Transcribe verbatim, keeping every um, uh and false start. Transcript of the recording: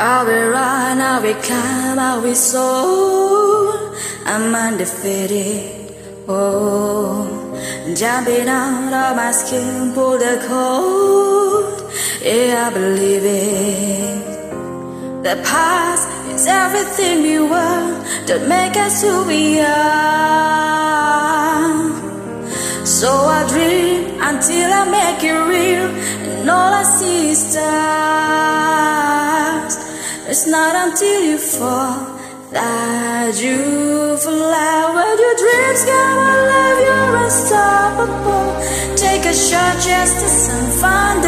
I will run, I will climb, I will soar. I'm undefeated. Oh, jumping out of my skin, pull the cord. Yeah, I believe it. The past is everything we were. That make us who we are. So I dream until I make it real, and all I see is stars. It's not until you fall that you fly. When your dreams come alive, you're unstoppable. Take a shot, just the sun, find the